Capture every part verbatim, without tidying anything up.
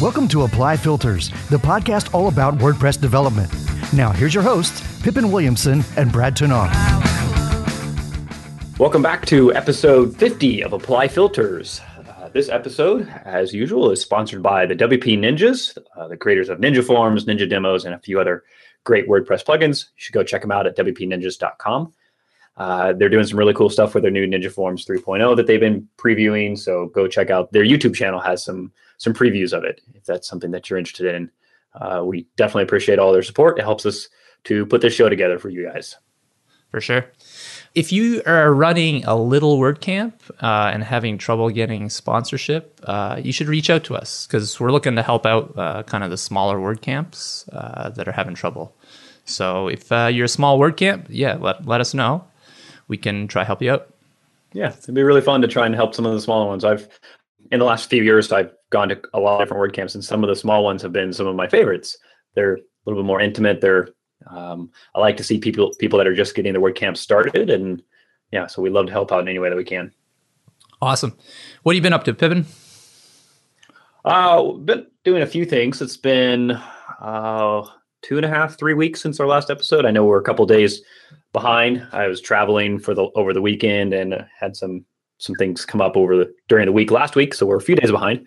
Welcome to Apply Filters, the podcast all about WordPress development. Now, here's your hosts, Pippin Williamson and Brad Touland. Welcome back to episode fifty of Apply Filters. Uh, this episode, as usual, is sponsored by the W P Ninjas, uh, the creators of Ninja Forms, Ninja Demos, and a few other great WordPress plugins. You should go check them out at W P Ninjas dot com. Uh, they're doing some really cool stuff with their new Ninja Forms three point oh that they've been previewing. So go check out their YouTube channel, has some some previews of it if that's something that you're interested in. Uh, we definitely appreciate all their support. It helps us to put this show together for you guys. For sure. If you are running a little WordCamp uh, and having trouble getting sponsorship, uh, you should reach out to us because we're looking to help out uh, kind of the smaller WordCamps uh, that are having trouble. So if uh, you're a small WordCamp, yeah, let, let us know. We can try help you out. Yeah, it'd be really fun to try and help some of the smaller ones. I've in the last few years, I've gone to a lot of different WordCamps, and some of the small ones have been some of my favorites. They're a little bit more intimate. They're um, I like to see people people that are just getting the WordCamp started, and yeah, so we love to help out in any way that we can. Awesome. What have you been up to, Pippin? Uh, been doing a few things. It's been uh, two and a half, three weeks since our last episode. I know we're a couple days behind. I was traveling for the over the weekend and uh, had some some things come up over the during the week last week, so we're a few days behind.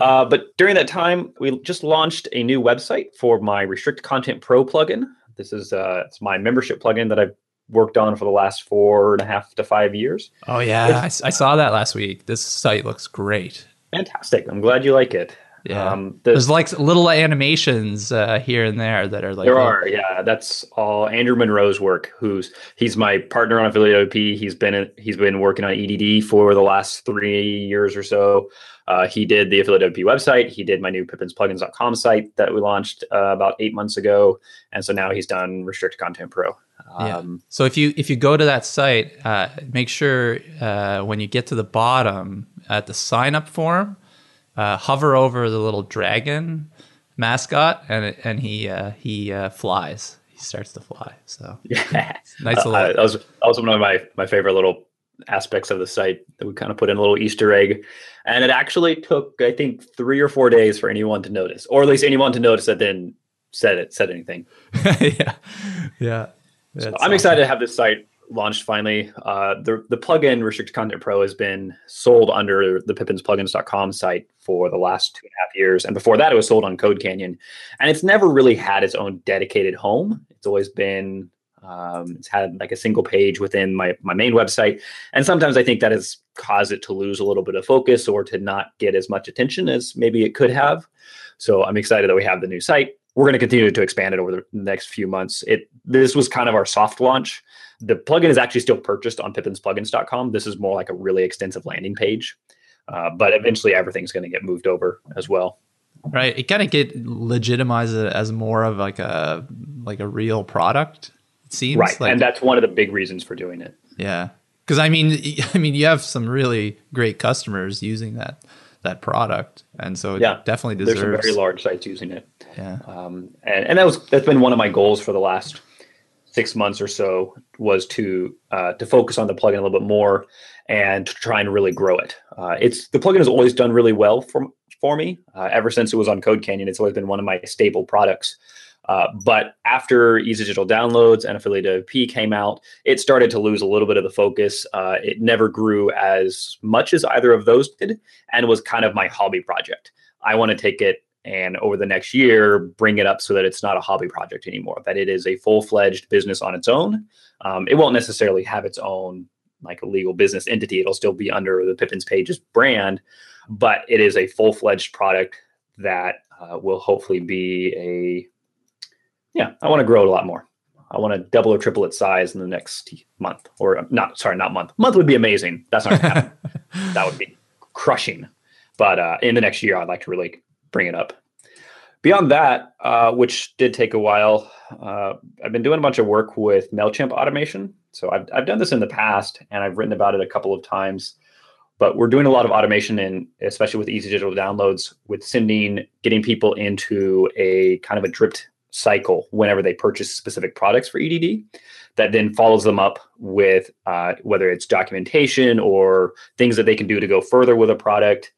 Uh, but during that time, we just launched a new website for my Restrict Content Pro plugin. This is uh, it's my membership plugin that I've worked on for the last four and a half to five years. Oh yeah, it's, I, I saw that last week. This site looks great. Fantastic! I'm glad you like it. Yeah, um, the, there's like little animations uh, here and there that are like there are. Yeah, that's all Andrew Monroe's work. Who's he's my partner on Affiliate W P. He's been in, he's been working on E D D for the last three years or so. Uh, he did the Affiliate W P website. He did my new Pippins Plugins dot com site that we launched uh, about eight months ago, and so now he's done Restrict Content Pro. Um, yeah. So if you if you go to that site, uh, make sure uh, when you get to the bottom at the sign up form. Uh, hover over the little dragon mascot, and and he uh, he uh, flies. He starts to fly. So yeah, nice little. Uh, that was that was one of my my favorite little aspects of the site that we kind of put in a little Easter egg, and it actually took I think three or four days for anyone to notice, or at least anyone to notice that then said it said anything. yeah, yeah. So I'm awesome. Excited to have this site launched finally. Uh, the the plugin Restrict Content Pro has been sold under the Pippins Plugins dot com site for the last two and a half years. And before that, it was sold on Code Canyon. And it's never really had its own dedicated home. It's always been, um, it's had like a single page within my, my main website. And sometimes I think that has caused it to lose a little bit of focus or to not get as much attention as maybe it could have. So I'm excited that we have the new site. We're going to continue to expand it over the next few months. It This was kind of our soft launch. The plugin is actually still purchased on Pippins Plugins dot com. This is more like a really extensive landing page. Uh, but eventually, everything's going to get moved over as well. Right. It kind of get legitimized as more of like a like a real product, it seems. Right. Like, and that's one of the big reasons for doing it. Yeah. Because, I mean, I mean, you have some really great customers using that. that product. And so it yeah, definitely deserves... There's some very large sites using it. Yeah. Um, and and that was, that's been one of my goals for the last six months or so was to uh, to focus on the plugin a little bit more and to try and really grow it. Uh, it's the plugin has always done really well for, for me. Uh, ever since it was on Code Canyon, it's always been one of my stable products. Uh, but after Easy Digital Downloads and Affiliate W P came out, it started to lose a little bit of the focus. Uh, it never grew as much as either of those did and was kind of my hobby project. I want to take it and over the next year, bring it up so that it's not a hobby project anymore, that it is a full-fledged business on its own. Um, it won't necessarily have its own like a legal business entity. It'll still be under the Pippin's Pages brand, but it is a full-fledged product that uh, will hopefully be a... Yeah, I want to grow it a lot more. I want to double or triple its size in the next month. Or not, sorry, not month. Month would be amazing. That's not going to happen. That would be crushing. But uh, in the next year, I'd like to really bring it up. Beyond that, uh, which did take a while, uh, I've been doing a bunch of work with MailChimp automation. So I've, I've done this in the past, and I've written about it a couple of times. But we're doing a lot of automation, and especially with Easy Digital Downloads, with sending, getting people into a kind of a dripped cycle whenever they purchase specific products for E D D that then follows them up with uh, whether it's documentation or things that they can do to go further with a product.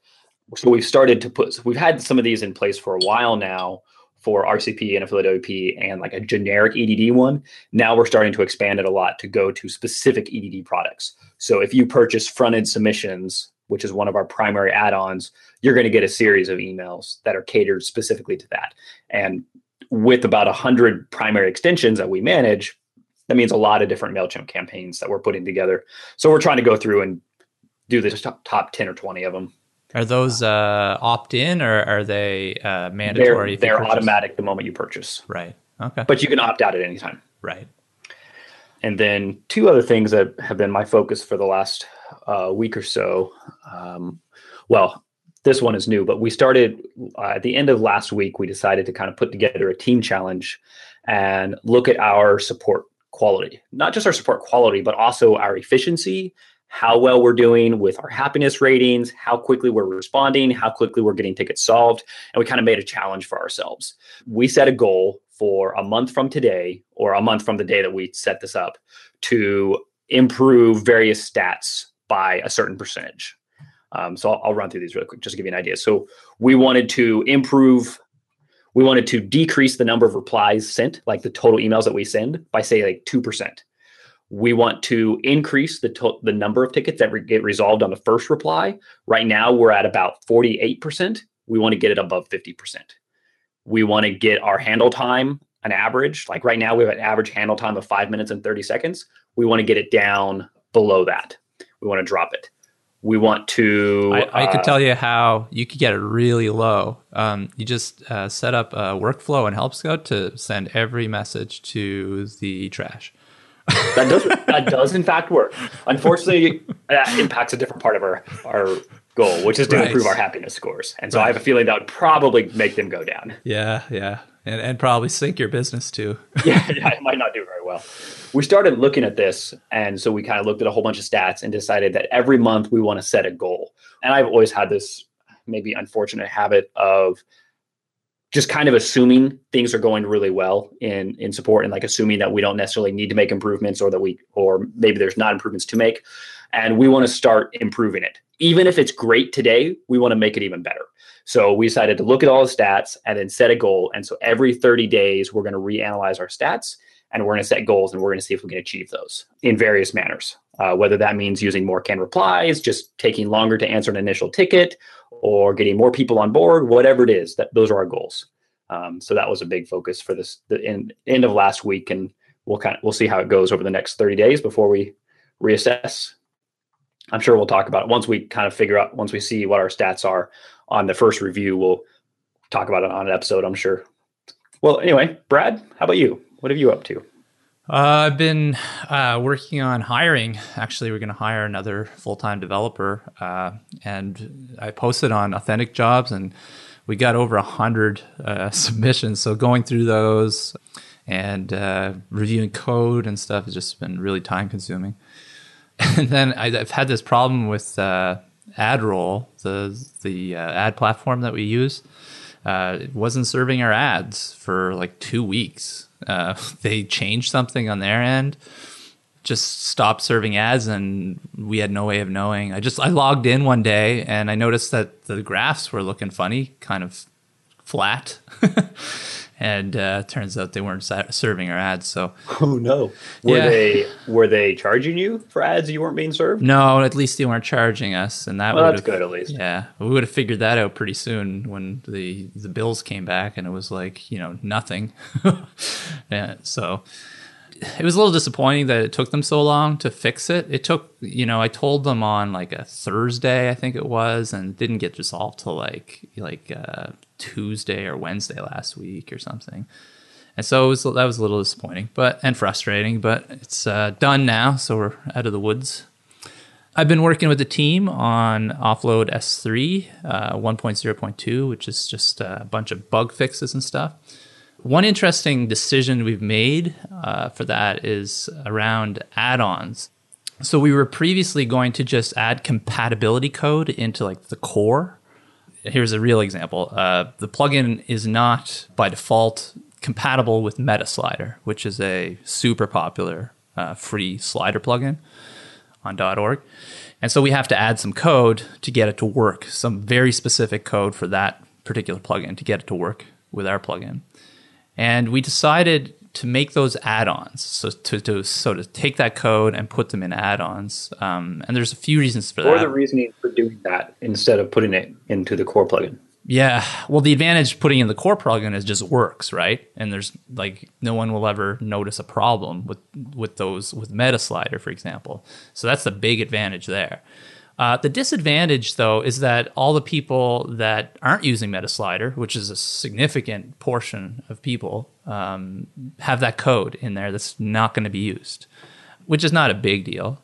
so we've started to put, so we've had some of these in place for a while now for R C P and Affiliate W P and like a generic E D D one. Now we're starting to expand it a lot to go to specific E D D products. So if you purchase front-end submissions, which is one of our primary add-ons, you're going to get a series of emails that are catered specifically to that. And with about one hundred primary extensions that we manage, that means a lot of different MailChimp campaigns that we're putting together. So we're trying to go through and do the top, top ten or twenty of them. Are those uh, opt-in or are they uh, mandatory? They're, they're automatic the moment you purchase. Right. Okay. But you can opt out at any time. Right. And then two other things that have been my focus for the last uh, week or so. Um, well, this one is new, but we started uh, at the end of last week, we decided to kind of put together a team challenge and look at our support quality, not just our support quality, but also our efficiency, how well we're doing with our happiness ratings, how quickly we're responding, how quickly we're getting tickets solved. And we kind of made a challenge for ourselves. We set a goal for a month from today, or a month from the day that we set this up, to improve various stats by a certain percentage. Um, so I'll, I'll run through these really quick, just to give you an idea. So we wanted to improve, we wanted to decrease the number of replies sent, like the total emails that we send, by say like two percent. We want to increase the to- the number of tickets that re- get resolved on the first reply. Right now, we're at about forty-eight percent. We want to get it above fifty percent. We want to get our handle time an average. Like right now, we have an average handle time of five minutes and thirty seconds. We want to get it down below that. We want to drop it. We want to... I, I uh, could tell you how you could get it really low. Um, you just uh, set up a workflow in Help Scout to send every message to the trash. That does that does in fact work. Unfortunately, that impacts a different part of our, our goal, which is to right. improve our happiness scores. And so right. I have a feeling that would probably make them go down. Yeah, yeah. And and probably sink your business too. yeah, yeah, it might not do very well. We started looking at this, and so we kind of looked at a whole bunch of stats and decided that every month we want to set a goal. And I've always had this maybe unfortunate habit of just kind of assuming things are going really well in, in support, and like assuming that we don't necessarily need to make improvements, or that we, or maybe there's not improvements to make. And we want to start improving it. Even if it's great today, we want to make it even better. So we decided to look at all the stats and then set a goal. And so every thirty days, we're going to reanalyze our stats, and we're going to set goals, and we're going to see if we can achieve those in various manners. Uh, whether that means using more canned replies, just taking longer to answer an initial ticket, or getting more people on board, whatever it is, that those are our goals. Um, so that was a big focus for this the end, end of last week, and we'll kind of, we'll see how it goes over the next thirty days before we reassess. I'm sure we'll talk about it once we kind of figure out, once we see what our stats are on the first review. We'll talk about it on an episode, I'm sure. Well, anyway, Brad, how about you? What have you up to? Uh, I've been uh, working on hiring. Actually, we're going to hire another full-time developer. Uh, and I posted on Authentic Jobs, and we got over one hundred uh, submissions. So going through those and uh, reviewing code and stuff has just been really time-consuming. And then I've had this problem with uh, AdRoll, the, the uh, ad platform that we use. Uh, it wasn't serving our ads for like two weeks. Uh, they changed something on their end, just stopped serving ads, and we had no way of knowing. I just I logged in one day, and I noticed that the graphs were looking funny, kind of flat, and uh, turns out they weren't serving our ads. So oh no, were yeah. they were they charging you for ads you weren't being served? No, at least they weren't charging us, and that well, would that's have, good at least. Yeah, we would have figured that out pretty soon when the the bills came back, and it was like you know nothing. yeah, so it was a little disappointing that it took them so long to fix it. It took you know I told them on like a Thursday, I think it was, and it didn't get resolved till like like. Uh, Tuesday or Wednesday last week or something. And so it was, that was a little disappointing but and frustrating, but it's uh, done now, so we're out of the woods. I've been working with the team on Offload S three, uh, one point oh point two, which is just a bunch of bug fixes and stuff. One interesting decision we've made uh, for that is around add-ons. So we were previously going to just add compatibility code into like the core. Here's a real example. Uh, the plugin is not by default compatible with MetaSlider, which is a super popular uh, free slider plugin. on .org. And so we have to add some code to get it to work, some very specific code for that particular plugin to get it to work with our plugin. And we decided to make those add-ons, so to, to so to take that code and put them in add-ons. Um, and there's a few reasons for that. Or the reasoning for doing that instead of putting it into the core plugin. Yeah. Well, the advantage of putting in the core plugin is it just works, right? And there's like no one will ever notice a problem with with those with MetaSlider, for example. So that's the big advantage there. Uh, the disadvantage, though, is that all the people that aren't using MetaSlider, which is a significant portion of people, um, have that code in there that's not going to be used, which is not a big deal.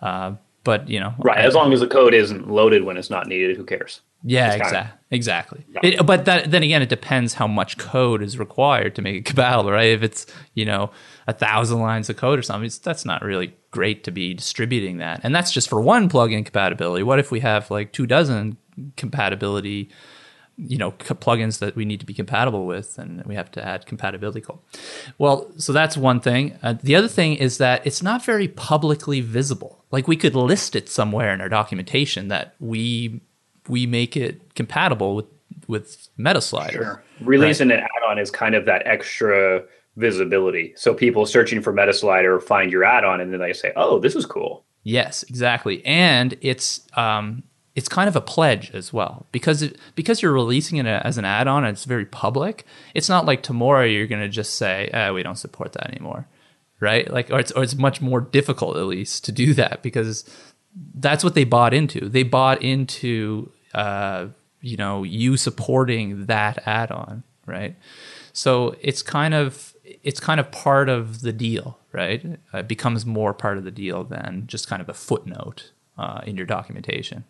Uh, but, you know. Right. As long as the code isn't loaded when it's not needed, who cares? Yeah, exa- exactly. Exactly. Yeah. But that, then again, it depends how much code is required to make a cabal, right? If it's, you know, a thousand lines of code or something, it's, that's not really great to be distributing that. And that's just for one plugin compatibility. What if we have like two dozen compatibility, you know, co- plugins that we need to be compatible with, and we have to add compatibility code? Well, so that's one thing. Uh, the other thing is that it's not very publicly visible. Like we could list it somewhere in our documentation that we we make it compatible with with MetaSlider. Sure. Releasing right? An add-on is kind of that extra visibility. So people searching for MetaSlider find your add-on, and then they say, "Oh, this is cool." Yes, exactly. And it's um, it's kind of a pledge as well, because it, because you're releasing it as an add-on and it's very public. It's not like tomorrow you're going to just say, "Oh, we don't support that anymore," right? Like, or it's or it's much more difficult at least to do that, because that's what they bought into. They bought into uh, you know you supporting that add-on, right? So it's kind of it's kind of part of the deal, right? It becomes more part of the deal than just kind of a footnote uh, in your documentation.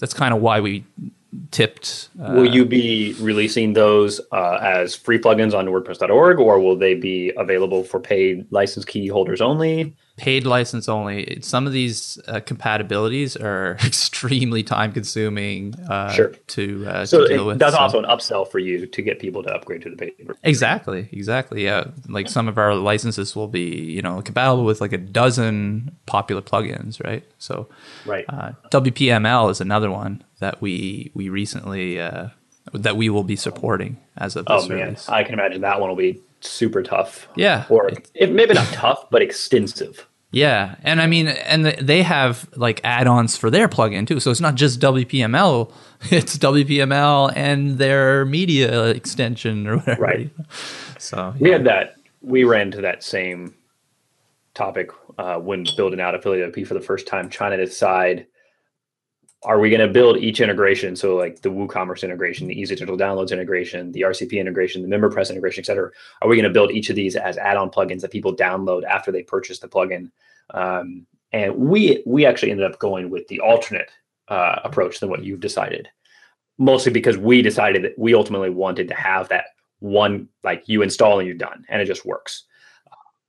That's kind of why we tipped. Uh, will you be releasing those uh, as free plugins on WordPress dot org, or will they be available for paid license key holders only? Paid license only. Some of these uh, compatibilities are extremely time-consuming uh, sure. to, uh, so to deal it, with. That's so. Also an upsell for you to get people to upgrade to the paid version. Exactly, exactly. Yeah, like some of our licenses will be, you know, compatible with like a dozen popular plugins, right? So, right. Uh, W P M L is another one that we we recently uh, that we will be supporting as of this oh, release. Man. I can imagine that one will be super tough. Yeah. Or it, maybe not tough, but extensive. Yeah. And I mean, and they have like add-ons for their plugin too. So it's not just W P M L, it's W P M L and their media extension or whatever. Right. So yeah. We had that, we ran into that same topic uh, when building out Affiliate W P for the first time, trying to decide, are we going to build each integration? So like the WooCommerce integration, the Easy Digital Downloads integration, the R C P integration, the MemberPress integration, et cetera. Are we going to build each of these as add-on plugins that people download after they purchase the plugin? Um, and we we actually ended up going with the alternate uh, approach than what you've decided, mostly because we decided that we ultimately wanted to have that one, like you install and you're done, and it just works.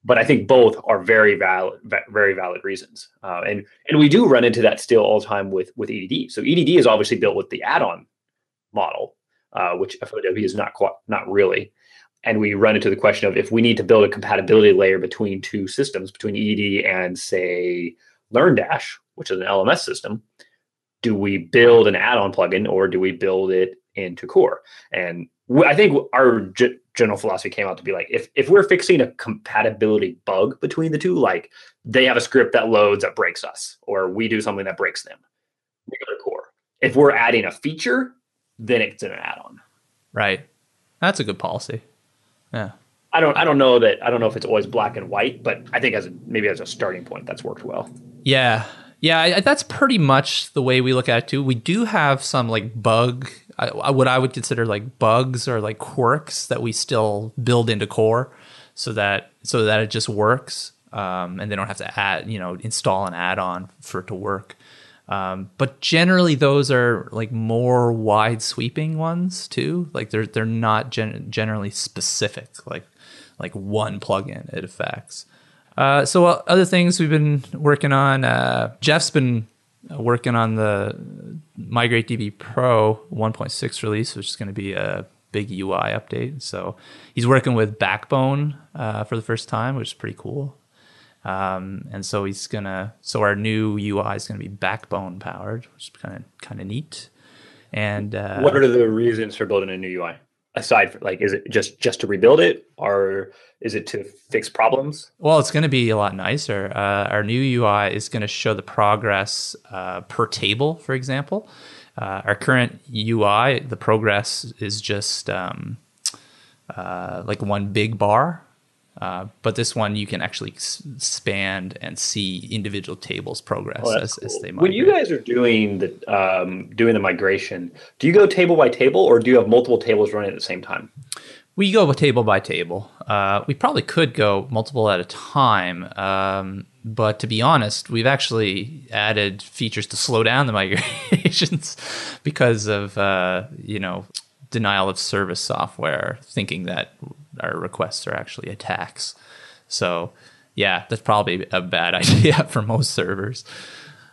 But I think both are very valid, very valid reasons, uh, and and we do run into that still all the time with with E D D. So E D D is obviously built with the add-on model, uh, which Affiliate W P is not quite, not really, and we run into the question of if we need to build a compatibility layer between two systems, between E D D and say LearnDash, which is an L M S system. Do we build an add-on plugin or do we build it into core? And I think our g- general philosophy came out to be like, if if we're fixing a compatibility bug between the two, like they have a script that loads that breaks us, or we do something that breaks them, we go to core. If we're adding a feature, then it's an add-on. Right. That's a good policy. Yeah. I don't. I don't know that. I don't know if it's always black and white, but I think as a, maybe as a starting point, that's worked well. Yeah. Yeah. I, that's pretty much the way we look at it too. We do have some like bug. I, what I would consider like bugs or like quirks that we still build into core, so that so that it just works, um, and they don't have to add you know install an add-on for it to work. Um, but generally, those are like more wide-sweeping ones too. Like they're they're not gen- generally specific, like like one plugin it affects. Uh, so other things we've been working on, uh, Jeff's been working on the Migrate D B Pro one point six release, which is going to be a big U I update. So he's working with Backbone uh, for the first time, which is pretty cool. Um, and so he's gonna, so our new U I is gonna be Backbone powered, which is kind of kind of neat. And uh, what are the reasons for building a new U I? Aside from, like, is it just just to rebuild it, or is it to fix problems? Well, it's going to be a lot nicer. Uh, our new U I is going to show the progress uh, per table, for example. Uh, our current U I, the progress is just um, uh, like one big bar, uh, but this one you can actually expand and see individual tables progress oh, as, cool. as they migrate. When you guys are doing the um, doing the migration, do you go table by table, or do you have multiple tables running at the same time? We go table by table. Uh, we probably could go multiple at a time. Um, But to be honest, we've actually added features to slow down the migrations because of, uh, you know, denial of service software, thinking that our requests are actually attacks. So, yeah, that's probably a bad idea for most servers.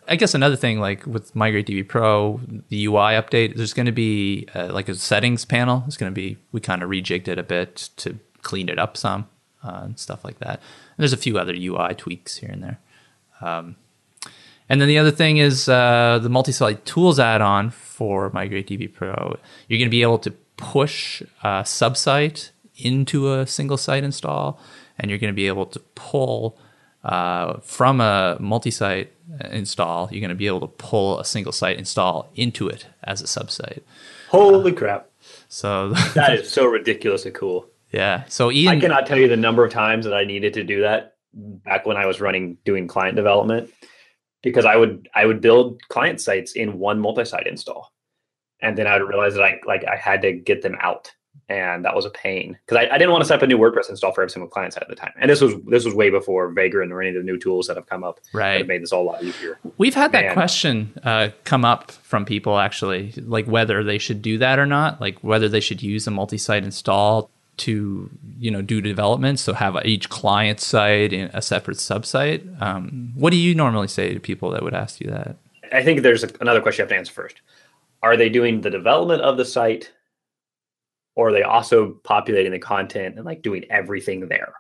I guess another thing, like with Migrate D B Pro, the U I update, there's going to be uh, like a settings panel. It's going to be, we kind of rejigged it a bit to clean it up some. Uh, and stuff like that. And there's a few other U I tweaks here and there. Um, and then the other thing is uh, the multi-site tools add-on for Migrate D B Pro. You're going to be able to push a sub-site into a single site install, and you're going to be able to pull uh, from a multi-site install, you're going to be able to pull a single site install into it as a sub-site. Holy uh, crap. So that is so ridiculously cool. Yeah. So Ian, I cannot tell you the number of times that I needed to do that back when I was running, doing client development, because I would, I would build client sites in one multi-site install. And then I would realize that I, like, I had to get them out, and that was a pain because I, I didn't want to set up a new WordPress install for every single client site at the time. And this was, this was way before Vagrant or any of the new tools that have come up. Right. That have made this all a lot easier. We've had that and, question uh, come up from people actually, like whether they should do that or not, like whether they should use a multi-site install to, you know, do development, so have each client site in a separate sub-site. Um, what do you normally say to people that would ask you that? I think there's a, another question you have to answer first. Are they doing the development of the site, or are they also populating the content and like doing everything there?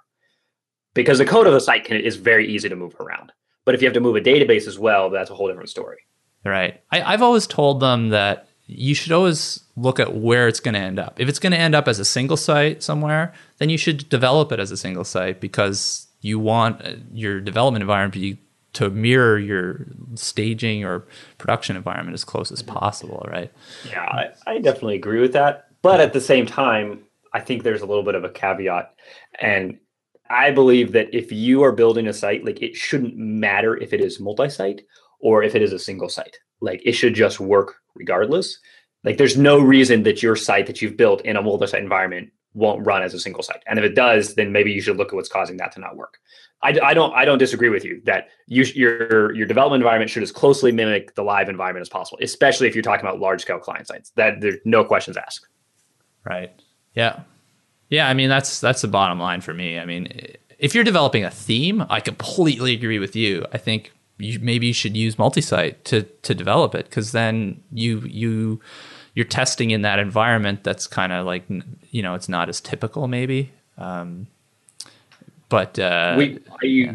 Because the code of the site can, is very easy to move around. But if you have to move a database as well, that's a whole different story. Right. I, I've always told them that you should always look at where it's going to end up. If it's going to end up as a single site somewhere, then you should develop it as a single site, because you want your development environment to mirror your staging or production environment as close as possible, right? Yeah, I, I definitely agree with that. But at the same time, I think there's a little bit of a caveat. And I believe that if you are building a site, like, it shouldn't matter if it is multi-site or if it is a single site. Like, it should just work regardless. Like, there's no reason that your site that you've built in a multi-site environment won't run as a single site. And if it does, then maybe you should look at what's causing that to not work. I, I don't I don't disagree with you that you, your your development environment should as closely mimic the live environment as possible, especially if you're talking about large-scale client sites. That there's no questions asked. Right. Yeah. Yeah, I mean, that's that's the bottom line for me. I mean, if you're developing a theme, I completely agree with you. I think You, maybe you should use multi-site to to develop it, because then you you you're testing in that environment that's kind of like, you know, it's not as typical maybe. Um, but uh, we I use yeah.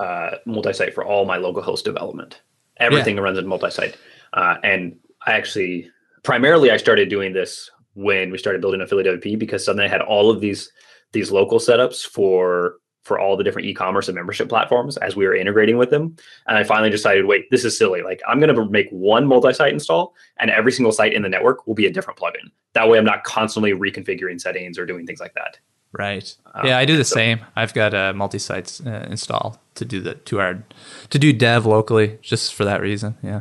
uh, multi-site for all my local host development. Everything yeah. runs in multi-site, uh, and I actually primarily I started doing this when we started building Affiliate W P, because suddenly I had all of these these local setups for. for all the different e-commerce and membership platforms as we were integrating with them. And I finally decided, wait, this is silly. Like, I'm going to make one multi-site install, and every single site in the network will be a different plugin. That way I'm not constantly reconfiguring settings or doing things like that. Right. Um, yeah, I do the so. same. I've got a multi-site uh, install to do the to our to do dev locally just for that reason. Yeah.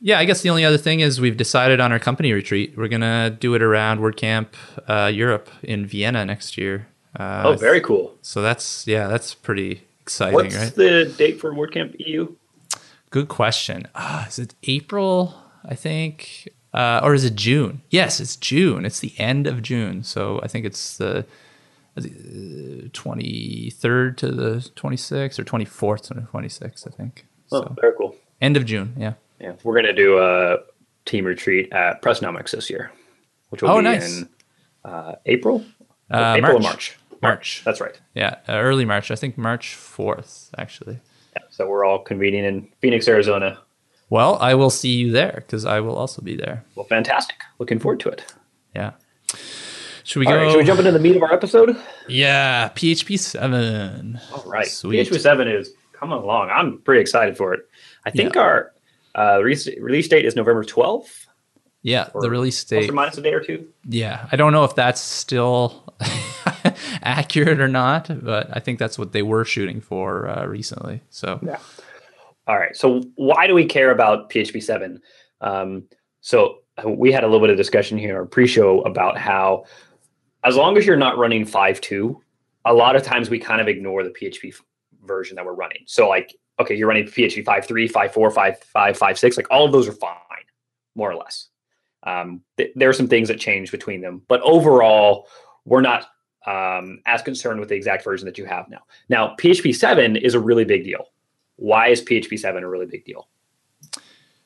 Yeah, I guess the only other thing is we've decided on our company retreat. We're going to do it around WordCamp uh, Europe in Vienna next year. Uh, oh, very cool. So that's, yeah, that's pretty exciting, What's right? What's the date for WordCamp E U? Good question. Uh, is it April, I think? Uh, or is it June? Yes, it's June. It's the end of June. So I think it's the twenty-third to the twenty-sixth, or twenty-fourth to the twenty-sixth, I think. Oh, so, very cool. End of June, yeah. Yeah, we're going to do a team retreat at Pressnomics this year, which will oh, be nice. in uh, April. Uh, April March. or March. March. That's right. Yeah, early March. I think March fourth, actually. Yeah, so we're all convening in Phoenix, Arizona. Well, I will see you there because I will also be there. Well, fantastic. Looking forward to it. Yeah. Should we all go? Right, should we jump into the meat of our episode? Yeah, P H P seven. All right. Sweet. P H P seven is coming along. I'm pretty excited for it. I think yeah. our uh, re- release date is November twelfth. Yeah, the release date. Plus or minus a day or two. Yeah, I don't know if that's still accurate or not, but I think that's what they were shooting for uh, recently. So, yeah. All right. So, why do we care about P H P seven? Um, so, we had a little bit of discussion here in our pre-show about how, as long as you're not running five point two, a lot of times we kind of ignore the P H P f- version that we're running. So, like, okay, you're running P H P five point three, five point four, five point five, five point six. Like, all of those are fine, more or less. Um, th- there are some things that change between them, but overall, we're not um, as concerned with the exact version that you have now. Now, P H P seven is a really big deal. Why is P H P seven a really big deal?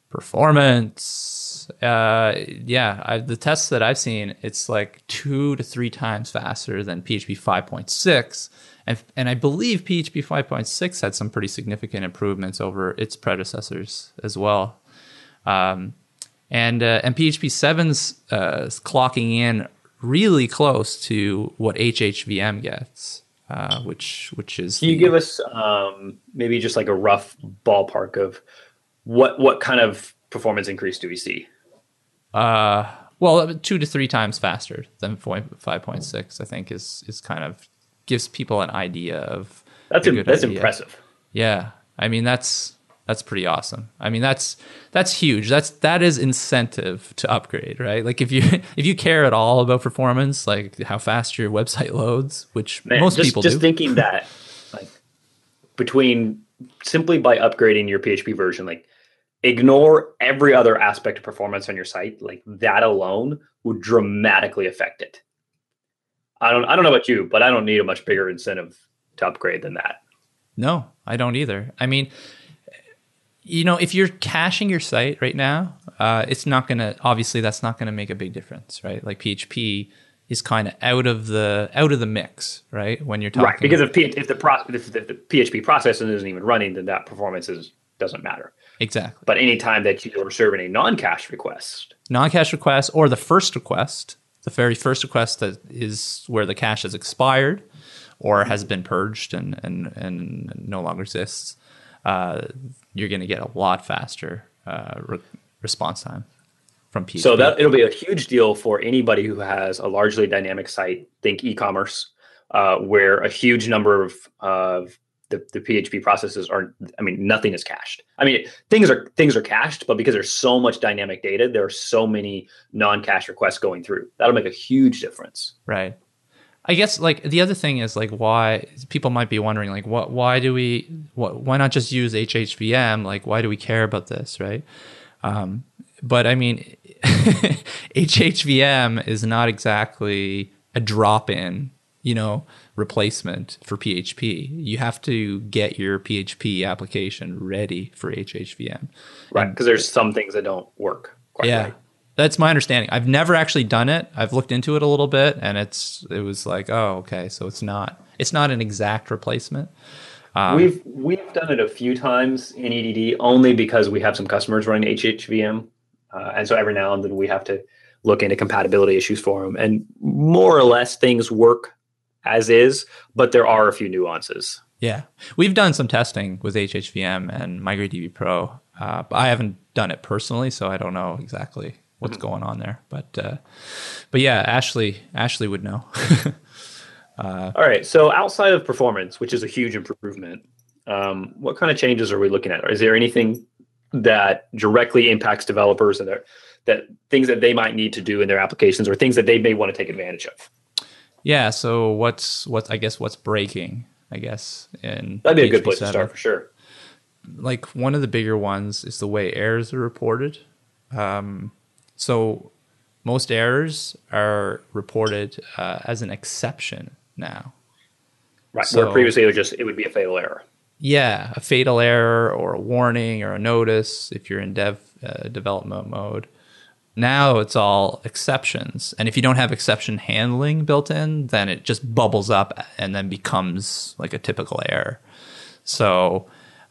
Performance. Uh, yeah, I, the tests that I've seen, it's like two to three times faster than P H P five point six. And, and I believe P H P five point six had some pretty significant improvements over its predecessors as well. Um, And uh, and P H P seven's uh, clocking in really close to what H H V M gets, uh, which which is. Can you give us um, maybe just like a rough ballpark of what what kind of performance increase do we see? Uh, well, two to three times faster than five point six. I think is is kind of gives people an idea of. That's a, that's idea. Impressive. Yeah, I mean that's. That's pretty awesome. I mean, that's that's huge. That's that is incentive to upgrade, right? Like if you if you care at all about performance, like how fast your website loads, which Man, most just, people just do. Just thinking that, like between simply by upgrading your P H P version, like ignore every other aspect of performance on your site. Like that alone would dramatically affect it. I don't I don't know about you, but I don't need a much bigger incentive to upgrade than that. No, I don't either. I mean. You know, if you're caching your site right now, uh, it's not going to, obviously that's not going to make a big difference, right? Like P H P is kind of out of the out of the mix, right? When you're talking. Right, because if, P- if, the, pro- if the, the P H P process isn't even running, then that performance is, doesn't matter. Exactly. But anytime that you're serving a non-cache request. Non-cache request or the first request, the very first request that is where the cache has expired or has been purged and, and, and no longer exists. Uh, you're going to get a lot faster uh, re- response time from P H P. So that it'll be a huge deal for anybody who has a largely dynamic site, think e-commerce, uh, where a huge number of uh, the, the P H P processes are, I mean, nothing is cached. I mean, things are things are cached, but because there's so much dynamic data, there are so many non-cache requests going through. That'll make a huge difference. Right. I guess like the other thing is like why people might be wondering like what why do we what why not just use H H V M, like why do we care about this, right? Um, but I mean H H V M is not exactly a drop-in, you know, replacement for P H P. You have to get your P H P application ready for H H V M, right? Because there's some things that don't work quite yeah. right. That's my understanding. I've never actually done it. I've looked into it a little bit, and it's it was like, oh, okay, so it's not it's not an exact replacement. Um, we've we've done it a few times in E D D only because we have some customers running H H V M, uh, and so every now and then we have to look into compatibility issues for them. And more or less things work as is, but there are a few nuances. Yeah, we've done some testing with H H V M and Migrate D B Pro. Uh, but I haven't done it personally, so I don't know exactly what's going on there, but uh but yeah Ashley Ashley would know. uh, all right, so outside of performance, which is a huge improvement, um what kind of changes are we looking at? Is there anything that directly impacts developers and their that things that they might need to do in their applications or things that they may want to take advantage of? Yeah, so what's what's I guess what's breaking I guess in that'd be H P a good place setup. To start for sure. Like one of the bigger ones is the way errors are reported. um So most errors are reported uh, as an exception now. Right, so, where previously it would just it would be a fatal error. Yeah, a fatal error or a warning or a notice if you're in dev uh, development mode. Now it's all exceptions. And if you don't have exception handling built in, then it just bubbles up and then becomes like a typical error. So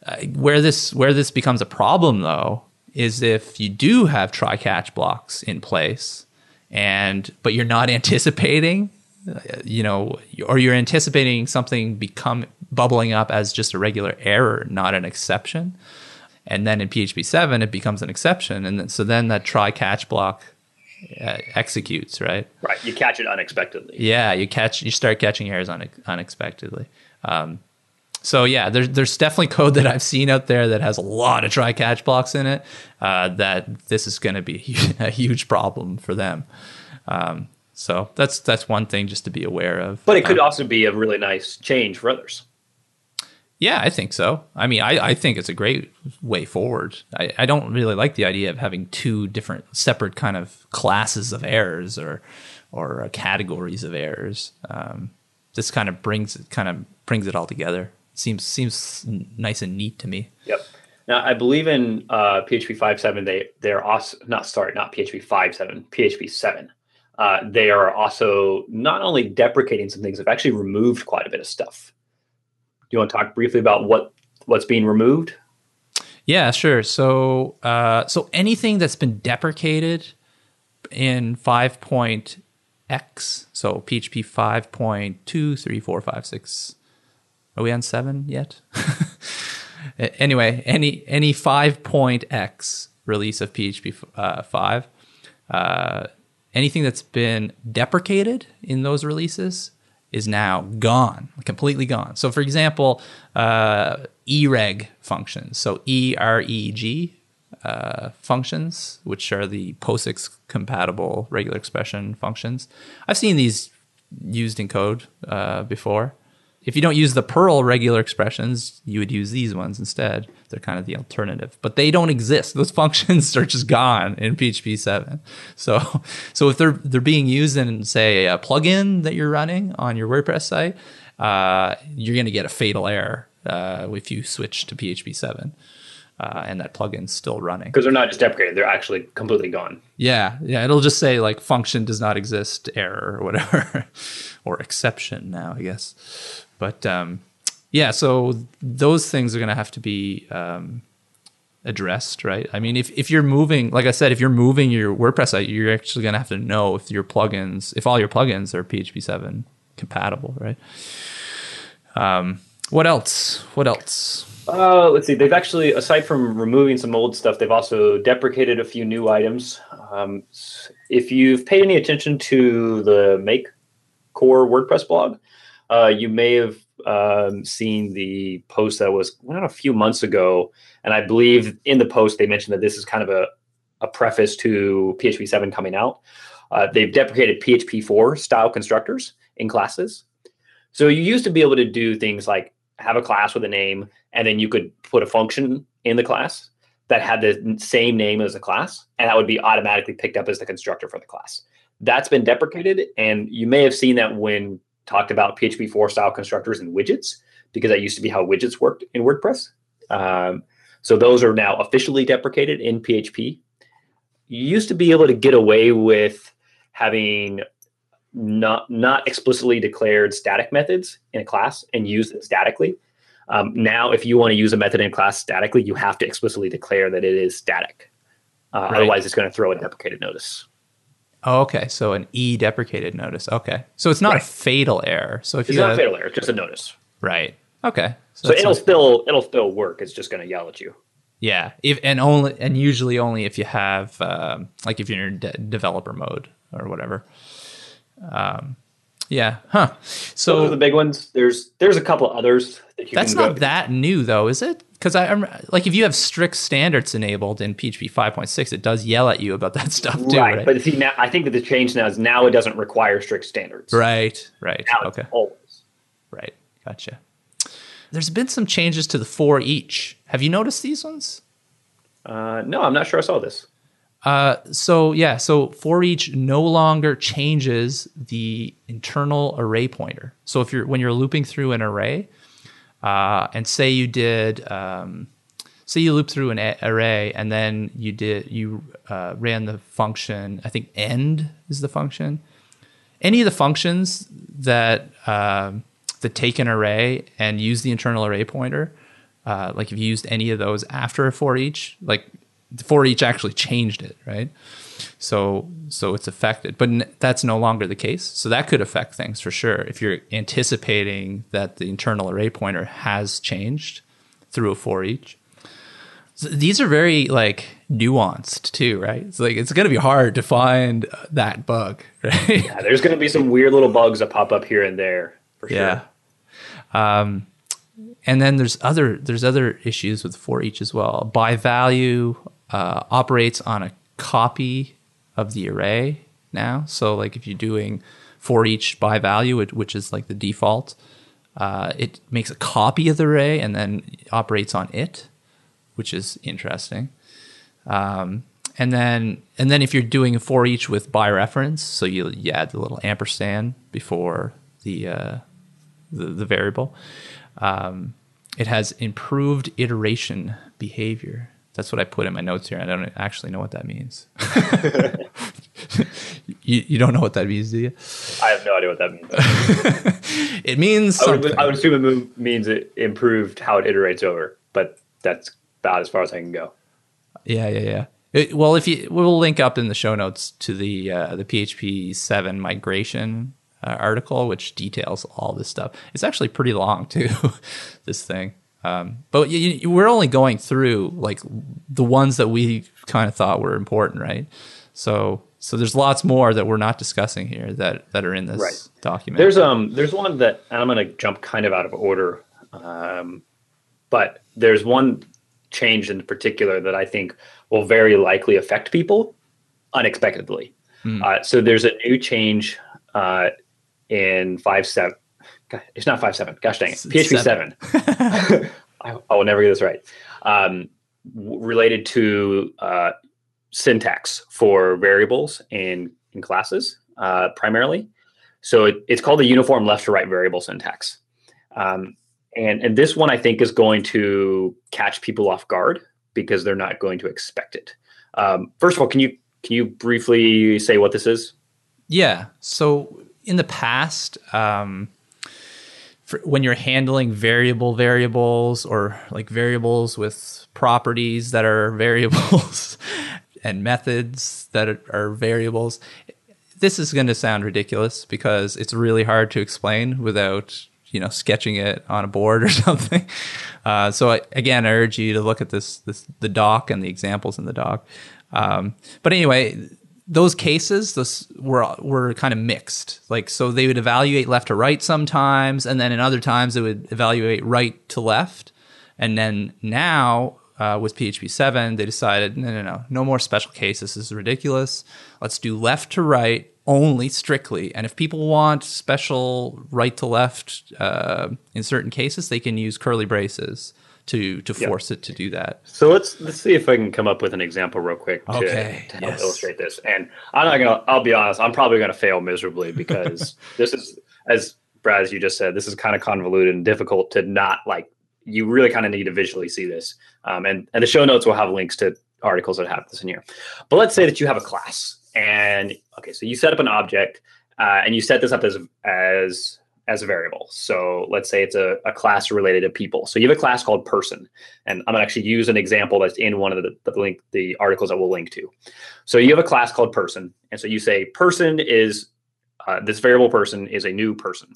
uh, where this where this becomes a problem, though, is if you do have try-catch blocks in place, and but you're not anticipating, you know, or you're anticipating something become bubbling up as just a regular error, not an exception. And then in P H P seven, it becomes an exception. And then, so then that try-catch block uh, executes, right? Right. You catch it unexpectedly. Yeah, you catch. You start catching errors une- unexpectedly. Um, so yeah, there's, there's definitely code that I've seen out there that has a lot of try-catch blocks in it, uh, that this is going to be a huge problem for them. Um, so that's that's one thing just to be aware of. But it could um, also be a really nice change for others. Yeah, I think so. I mean, I, I think it's a great way forward. I, I don't really like the idea of having two different separate kind of classes of errors or or categories of errors. Um, this kind of brings it kind of brings it all together. Seems seems nice and neat to me. Yep. Now, I believe in uh, P H P five seven, they they're also not sorry, not P H P five seven, P H P seven. Uh, they are also not only deprecating some things, they've actually removed quite a bit of stuff. Do you want to talk briefly about what, what's being removed? Yeah, sure. So uh, so anything that's been deprecated in five point X, so P H P five point two, three, four, five, six. Are we on seven yet? Anyway, any any five point X release of P H P uh, five, uh, anything that's been deprecated in those releases is now gone, completely gone. So for example, uh, E reg functions, so E R E G uh, functions, which are the POSIX compatible regular expression functions. I've seen these used in code uh, before. If you don't use the Perl regular expressions, you would use these ones instead. They're kind of the alternative, but they don't exist. Those functions are just gone in P H P seven. So, so if they're they're being used in, say, a plugin that you're running on your WordPress site, uh, you're going to get a fatal error uh, if you switch to P H P seven. Uh, and that plugin's still running. Because they're not just deprecated, they're actually completely gone. Yeah, yeah. It'll just say like function does not exist, error or whatever, or exception now, I guess. But um, yeah, so those things are going to have to be um, addressed, right? I mean, if, if you're moving, like I said, if you're moving your WordPress site, you're actually going to have to know if your plugins, if all your plugins are P H P seven compatible, right? Um, what else? What else? Uh, let's see. They've actually, aside from removing some old stuff, they've also deprecated a few new items. Um, if you've paid any attention to the Make Core WordPress blog, uh, you may have um, seen the post that was went out a few months ago. And I believe in the post, they mentioned that this is kind of a, a preface to P H P seven coming out. Uh, they've deprecated P H P four style constructors in classes. So you used to be able to do things like have a class with a name, and then you could put a function in the class that had the same name as the class, and that would be automatically picked up as the constructor for the class. That's been deprecated, and you may have seen that when talked about P H P four style constructors and widgets, because that used to be how widgets worked in WordPress. Um, so those are now officially deprecated in P H P. You used to be able to get away with having not not explicitly declared static methods in a class and use it statically. Um, now, if you want to use a method in a class statically, you have to explicitly declare that it is static. Uh, right. Otherwise, it's going to throw a deprecated notice. Oh, okay. So an E deprecated notice. Okay. So it's not right. a fatal error. So if it's you not have, a fatal error, just a notice. Right. Okay. So, so it'll nice. still it'll still work. It's just going to yell at you. Yeah. If and only and usually only if you have um, like if you're in de- developer mode or whatever. Um, yeah, huh. So those are the big ones. There's there's a couple others that you that's can not go. That new though, is it? Because I I'm, like if you have strict standards enabled in P H P five point six, it does yell at you about that stuff too, right? right? But see, now I think that the change now is now it doesn't require strict standards. Right, right. Now okay. It's always. Right. Gotcha. There's been some changes to the for each. Have you noticed these ones? Uh, no, I'm not sure I saw this. Uh, so yeah, so for each no longer changes the internal array pointer. So if you're when you're looping through an array, uh, and say you did um, say you loop through an a- array and then you did you uh, ran the function, I think end is the function. Any of the functions that uh, that take an array and use the internal array pointer, uh, like if you used any of those after a for each, like the for each actually changed it, right? So so it's affected, but n- that's no longer the case. So that could affect things for sure if you're anticipating that the internal array pointer has changed through a for each. So these are very like nuanced too, right? It's like it's going to be hard to find that bug, right? Yeah, there's going to be some weird little bugs that pop up here and there for sure. Yeah. Um, and then there's other there's other issues with for each as well. By value uh, operates on a copy of the array now. So like if you're doing for each by value, which is like the default, uh, it makes a copy of the array and then operates on it, which is interesting. Um, and then and then if you're doing a for each with by reference, so you, you add the little ampersand before the uh, the, the variable, um, it has improved iteration behavior. That's what I put in my notes here. I don't actually know what that means. you, you don't know what that means, do you? I have no idea what that means. It means something. I would, I would assume it means it improved how it iterates over, but that's about as far as I can go. Yeah, yeah, yeah. It, well, if you, we'll link up in the show notes to the uh, the P H P seven migration uh, article, which details all this stuff. It's actually pretty long too, this thing. Um, but you, you, we're only going through like the ones that we kind of thought were important, right? So, so there's lots more that we're not discussing here that, that are in this right. document. There's um, there's one that I'm going to jump kind of out of order, um, but there's one change in particular that I think will very likely affect people unexpectedly. Mm. Uh, so there's a new change uh, in five point seven. It's not five point seven. Gosh dang it. P H P seven. seven. I, I will never get this right. Um, w- related to uh, syntax for variables in, in classes uh, primarily. So it, it's called the uniform left to right variable syntax. Um, and, and this one I think is going to catch people off guard because they're not going to expect it. Um, first of all, can you can you briefly say what this is? Yeah. So in the past... Um when you're handling variable variables or like variables with properties that are variables and methods that are variables, this is going to sound ridiculous because it's really hard to explain without, you know, sketching it on a board or something. Uh, so I, again, I urge you to look at this, this, the doc and the examples in the doc. Um, but anyway, those cases those were were kind of mixed. Like, so they would evaluate left to right sometimes, and then in other times they would evaluate right to left. And then now uh, with P H P seven, they decided, no, no, no, no more special cases. This is ridiculous. Let's do left to right only strictly. And if people want special right to left uh, in certain cases, they can use curly braces to to force yep. it to do that. So let's let's see if I can come up with an example real quick to, okay. to help yes. illustrate this. And I'm not gonna I'll be honest, I'm probably gonna fail miserably because this is, as Brad, as you just said, this is kind of convoluted and difficult to not like. You really kind of need to visually see this. Um, and and the show notes will have links to articles that have this in here. But let's say that you have a class, and okay, so you set up an object, uh, and you set this up as as as a variable. So let's say it's a, a class related to people. So you have a class called person, and I'm going to actually use an example that's in one of the, the link, the articles that we'll link to. So you have a class called person. And so you say person is uh, this variable person is a new person.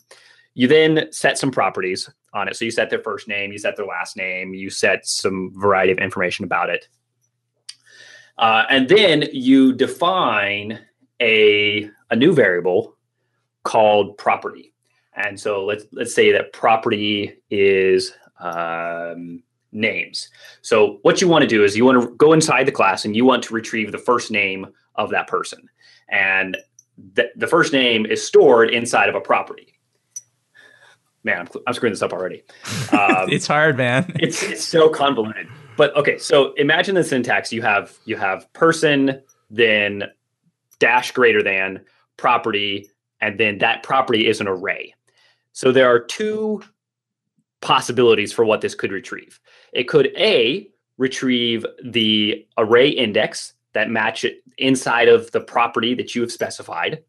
You then set some properties on it. So you set their first name, you set their last name, you set some variety of information about it. Uh, and then you define a, a new variable called property. And so let's let's say that property is um, names. So what you want to do is you want to go inside the class and you want to retrieve the first name of that person. And th- the first name is stored inside of a property. Man, I'm, I'm screwing this up already. Um, it's hard, man. it's, it's so convoluted. But okay, so imagine the syntax. You have you have person, then dash greater than property, and then that property is an array. So there are two possibilities for what this could retrieve. It could A, retrieve the array index that match it inside of the property that you have specified.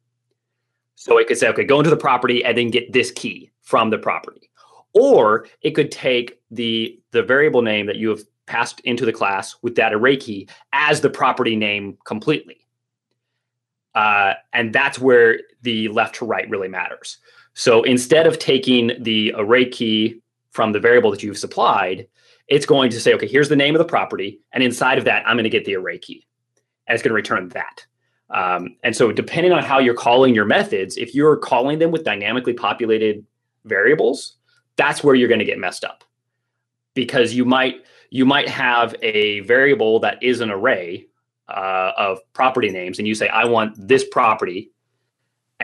So it could say, okay, go into the property and then get this key from the property. Or it could take the, the variable name that you have passed into the class with that array key as the property name completely. Uh, and that's where the left to right really matters. So instead of taking the array key from the variable that you've supplied, it's going to say, okay, here's the name of the property. And inside of that, I'm going to get the array key. And it's going to return that. Um, and so depending on how you're calling your methods, if you're calling them with dynamically populated variables, that's where you're going to get messed up. Because you might, you might have a variable that is an array uh, of property names. And you say, I want this property.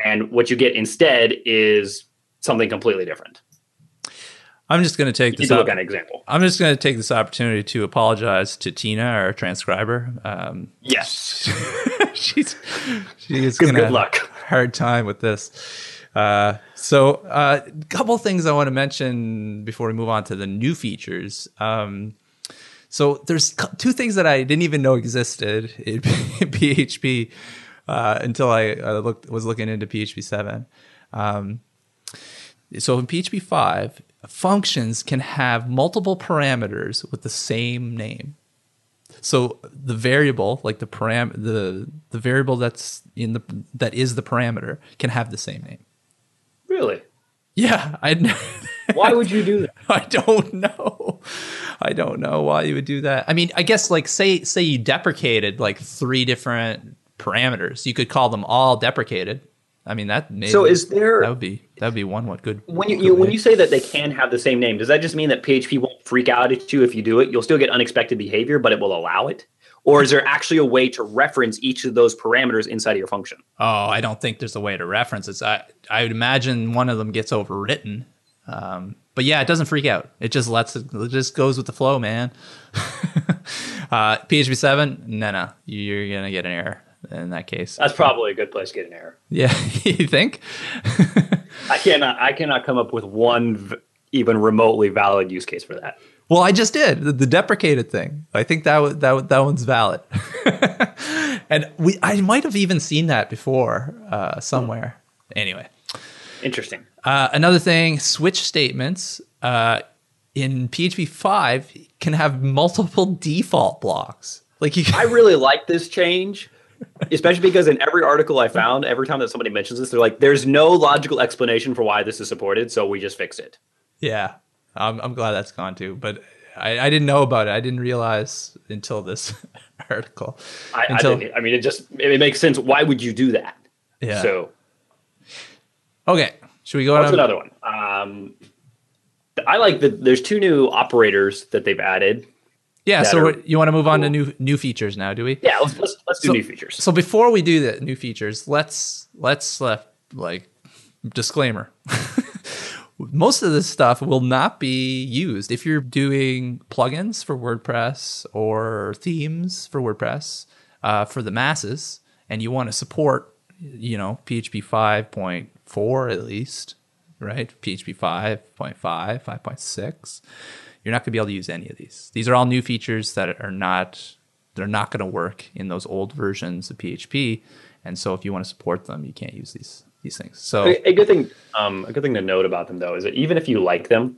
And what you get instead is something completely different. I'm just going to take this. Op- an example. I'm just going to take this opportunity to apologize to Tina, our transcriber. Um, yes, she's she is going to have a hard time with this. Uh, so, a uh, couple things I want to mention before we move on to the new features. Um, so, there's two things that I didn't even know existed in P H P uh, until I uh, looked was looking into P H P seven. Um, so, in P H P five. Functions can have multiple parameters with the same name. So the variable, like the param, the the variable that's in the that is the parameter, can have the same name. Really? Yeah. I. Why would you do that? I don't know. I don't know why you would do that. I mean, I guess like say say you deprecated like three different parameters, you could call them all deprecated. I mean, that maybe, so is there, that would be that would be one what good when you, you when you say that they can have the same name, does that just mean that P H P won't freak out at you if you do it? You'll still get unexpected behavior, but it will allow it? Or is there actually a way to reference each of those parameters inside of your function? Oh, I don't think there's a way to reference it. I I would imagine one of them gets overwritten. Um, but yeah, it doesn't freak out. It just lets it, it just goes with the flow, man. uh, P H P seven, no, no, you're gonna get an error. In that case, that's probably a good place to get an error. Yeah, you think? I cannot. I cannot come up with one v- even remotely valid use case for that. Well, I just did the, the deprecated thing. I think that w- that w- that one's valid. And we, I might have even seen that before uh, somewhere. Hmm. Anyway, interesting. Uh, another thing: switch statements uh, in P H P five can have multiple default blocks. Like you can- I really like this change. Especially because in every article I found, every time that somebody mentions this, they're like, there's no logical explanation for why this is supported, so we just fix it. Yeah, I'm, I'm glad that's gone too. But I, I didn't know about it. I didn't realize until this article. I, until, I, didn't, I mean, it just it makes sense. Why would you do that? Yeah. So, okay, should we go on to another one? Um, I like that there's two new operators that they've added. Yeah, so are, you want to move on cool. to new new features now, do we? Yeah, let's let's, let's do so, new features. So before we do the new features, let's let's uh, like disclaimer. Most of this stuff will not be used if you're doing plugins for WordPress or themes for WordPress uh, for the masses, and you want to support, you know, P H P five point four at least, right? P H P five point five, five point six. You're not going to be able to use any of these. These are all new features that are not, they're not going to work in those old versions of P H P. And so if you want to support them, you can't use these these things. So a good thing, um, a good thing to note about them though, is that even if you like them,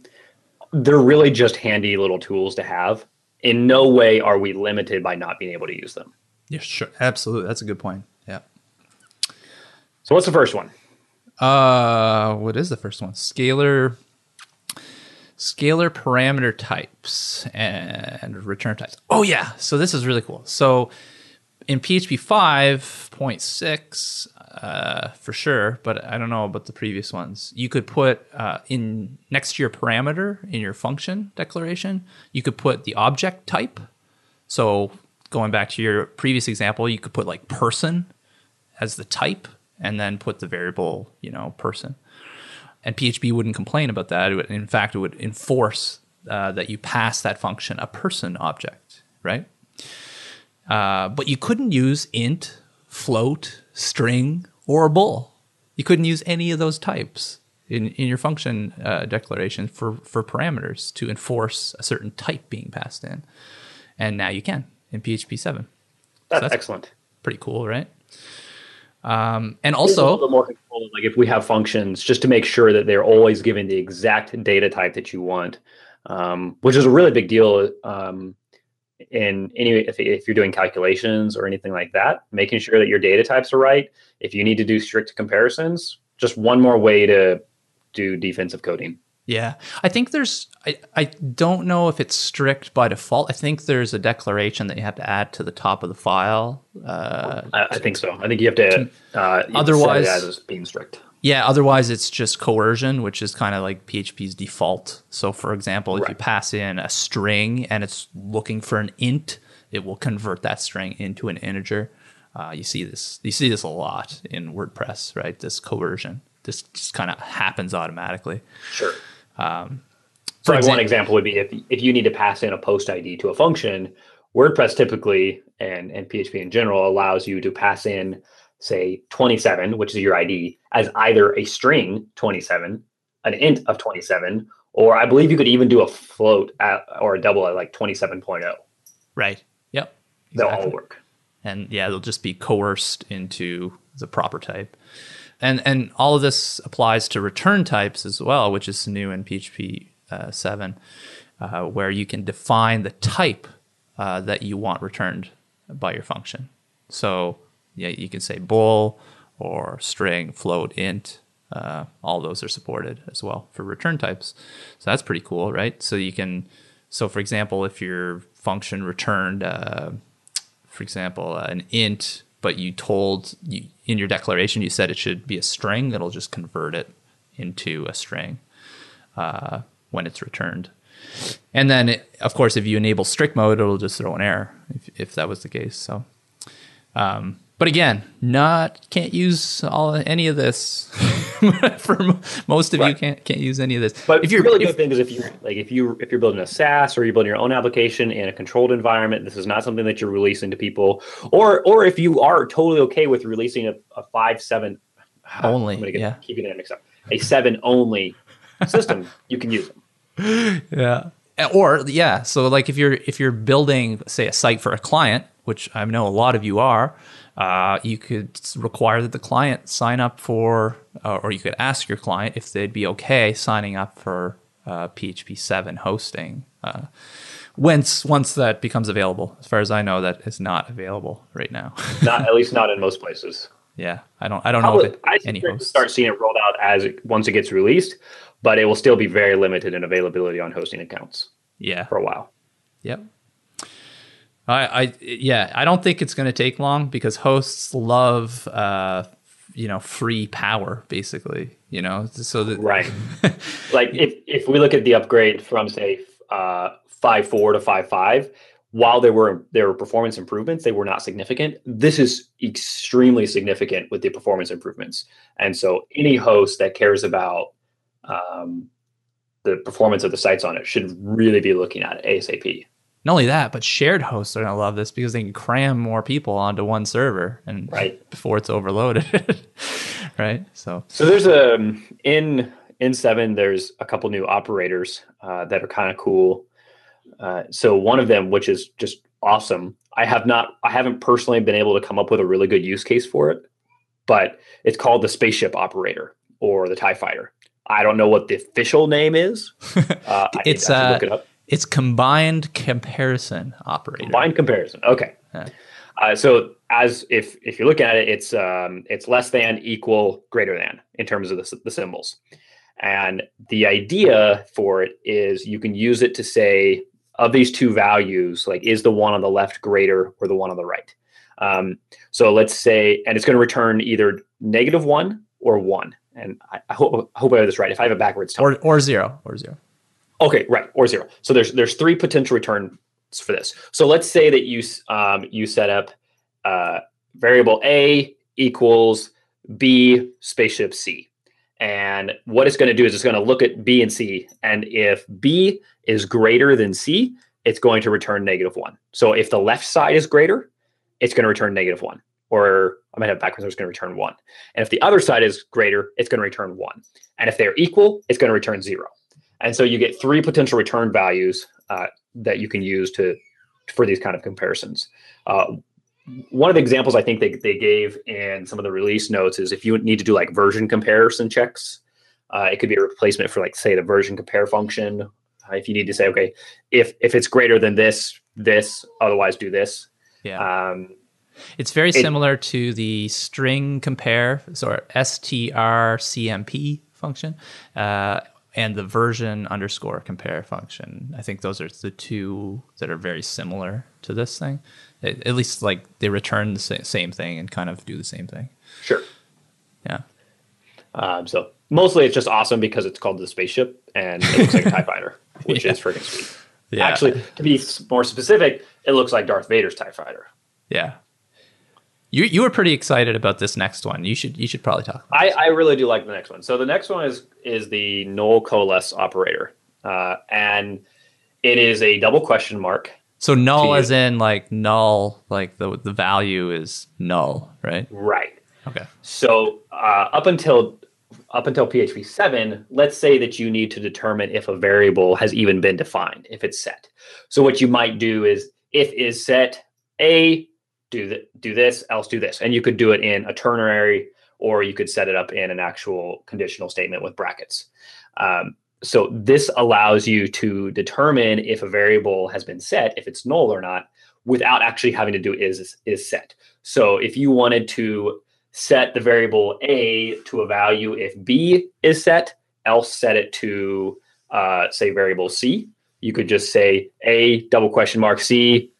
they're really just handy little tools to have. In no way are we limited by not being able to use them. Yeah, sure. Absolutely. That's a good point. Yeah. So what's the first one? Uh, what is the first one? Scalar... Scalar parameter types and return types. Oh, yeah. So this is really cool. So in P H P five point six, uh, for sure, but I don't know about the previous ones, you could put uh, in next to your parameter in your function declaration, you could put the object type. So going back to your previous example, you could put like person as the type and then put the variable, you know, person. And P H P wouldn't complain about that. It would, in fact, it would enforce uh, that you pass that function a person object, right? Uh, but you couldn't use int, float, string, or bool. You couldn't use any of those types in, in your function uh, declaration for, for parameters to enforce a certain type being passed in. And now you can in P H P seven. That's, so that's excellent. Pretty cool, right? Um, and also, a little more control, like if we have functions, just to make sure that they're always giving the exact data type that you want, um, which is a really big deal. Um, in any, if, if you're doing calculations or anything like that, making sure that your data types are right. If you need to do strict comparisons, just one more way to do defensive coding. Yeah, I think there's, I, I don't know if it's strict by default. I think there's a declaration that you have to add to the top of the file. Uh, I, I think so. I think you have to, uh, you otherwise, have to set it as being strict. Yeah, otherwise it's just coercion, which is kind of like P H P's default. So for example, if right. you pass in a string and it's looking for an int, it will convert that string into an integer. Uh, you see this, you see this a lot in WordPress, right? This coercion. This just kind of happens automatically. Sure. Um, so example, one example would be if if you need to pass in a post I D to a function, WordPress typically and, and P H P in general allows you to pass in, say, twenty-seven, which is your I D, as either a string twenty-seven, an int of twenty-seven, or I believe you could even do a float at, or a double at like twenty-seven point oh. Right. Yep. Exactly. They'll all work. And yeah, they'll just be coerced into the proper type. And and all of this applies to return types as well, which is new in P H P uh, seven, uh, where you can define the type uh, that you want returned by your function. So yeah, you can say bool or string, float, int. Uh, all those are supported as well for return types. So that's pretty cool, right? So you can, so for example, if your function returned, uh, for example, an int, but you told, you, in your declaration, you said it should be a string, that'll just convert it into a string uh, when it's returned. And then, it, of course, if you enable strict mode, it'll just throw an error if, if that was the case. So, um, but again, not can't use all any of this. For most of right. you, can't can't use any of this. But if you're really if, good thing is if you like if you if you're building a SaaS or you're building your own application in a controlled environment, this is not something that you're releasing to people. Or or if you are totally okay with releasing a, a five seven only, I'm gonna get, yeah, keeping that mixed up, a seven only system, you can use them. Yeah. Or yeah, so like if you're if you're building say a site for a client, which I know a lot of you are. Uh, you could require that the client sign up for, uh, or you could ask your client if they'd be okay signing up for uh, P H P seven hosting. Uh, once once that becomes available, as far as I know, that is not available right now. Not at least not in most places. Yeah, I don't. I don't Probably, know if it, I any hosts start seeing it rolled out as it, once it gets released, but it will still be very limited in availability on hosting accounts. Yeah, for a while. Yep. I, I yeah, I don't think it's going to take long because hosts love, uh, you know, free power basically, you know, so that right. Like if, if we look at the upgrade from say uh, five four to five five, while there were there were performance improvements, they were not significant. This is extremely significant with the performance improvements, and so any host that cares about um, the performance of the sites on it should really be looking at it ASAP. Not only that, but shared hosts are going to love this because they can cram more people onto one server and right. before it's overloaded, right? So, so there's a in in seven. There's a couple new operators uh, that are kind of cool. Uh, so one of them, which is just awesome, I have not, I haven't personally been able to come up with a really good use case for it, but it's called the spaceship operator or the TIE fighter. I don't know what the official name is. Uh, it's I, I should look it up. It's combined comparison operator. Combined comparison. Okay. Yeah. Uh, so as if if you look at it, it's um, it's less than, equal, greater than in terms of the, the symbols. And the idea for it is you can use it to say of these two values, like is the one on the left greater or the one on the right? Um, so let's say, and it's going to return either negative one or one. And I, I hope I hope I have this right. If I have it backwards, or or zero or zero. Okay, right, or zero. So there's there's three potential returns for this. So let's say that you um, you set up uh, variable A equals B spaceship C. And what it's going to do is it's going to look at B and C. And if B is greater than C, it's going to return negative one. So if the left side is greater, it's going to return negative one. Or I might have backwards, it's going to return one. And if the other side is greater, it's going to return one. And if they're equal, it's going to return zero. And so you get three potential return values uh, that you can use to for these kind of comparisons. Uh, one of the examples I think they, they gave in some of the release notes is if you need to do like version comparison checks, uh, it could be a replacement for like, say, the version compare function. Uh, if you need to say, okay, if if it's greater than this, this, otherwise do this. Yeah. Um, it's very it, similar to the string compare, sorry, strcmp function, uh, and the version underscore compare function. I think those are the two that are very similar to this thing. It, at least like they return the same thing and kind of do the same thing. Sure. Yeah. Um, so mostly it's just awesome because it's called the spaceship and it looks like a TIE fighter, which yeah. is freaking sweet. Yeah. Actually, to be more specific, it looks like Darth Vader's TIE fighter. Yeah. You you were pretty excited about this next one. You should you should probably talk about it. I really do like the next one. So the next one is is the null coalesce operator. Uh, and it is a double question mark. So null as in like null, like the the value is null, right? Right. Okay. So uh, up until up until P H P seven, let's say that you need to determine if a variable has even been defined, if it's set. So what you might do is if is set A, do th- do this, else do this. And you could do it in a ternary, or you could set it up in an actual conditional statement with brackets. Um, so this allows you to determine if a variable has been set, if it's null or not, without actually having to do is is set. So if you wanted to set the variable A to a value if B is set, else set it to, uh, say, variable C. You could just say A, double question mark, C,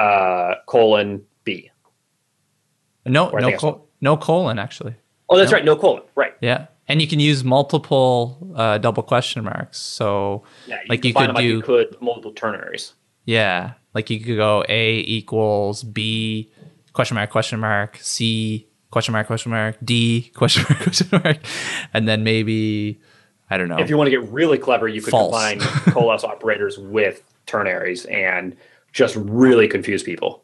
uh, colon, B. No, no, col- no colon, actually. Oh, that's no. right. No colon. Right. Yeah. And you can use multiple uh, double question marks. So yeah, you like, you could like do, you could multiple ternaries. Yeah. Like you could go A equals B, question mark, question mark, C, question mark, question mark, D, question mark, question mark. And then maybe, I don't know. If you want to get really clever, you could false. combine coalesce operators with ternaries and just really confuse people.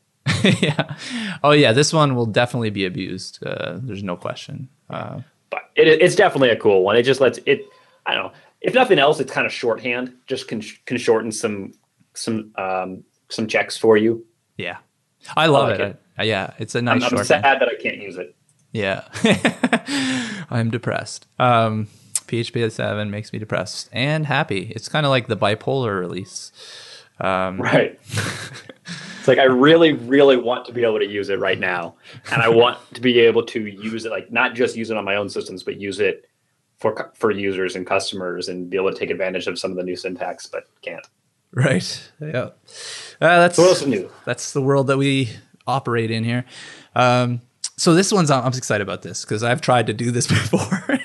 yeah. Oh, yeah. This one will definitely be abused. Uh, there's no question. Uh, but it, it's definitely a cool one. It just lets it, I don't know. If nothing else, it's kind of shorthand. Just can, can shorten some, some, um, some checks for you. Yeah. I love I like it. it. Yeah, it's a nice. I'm, I'm sad that I can't use it. Yeah, I'm depressed. Um, P H P seven makes me depressed and happy. It's kind of like the bipolar release, um, right? It's like I really, really want to be able to use it right now, and I want to be able to use it, like not just use it on my own systems, but use it for for users and customers, and be able to take advantage of some of the new syntax, but can't. Right. Yeah. Uh, that's what else is new? That's the world that we operate in here. Um, so this one's, I'm excited about this because I've tried to do this before.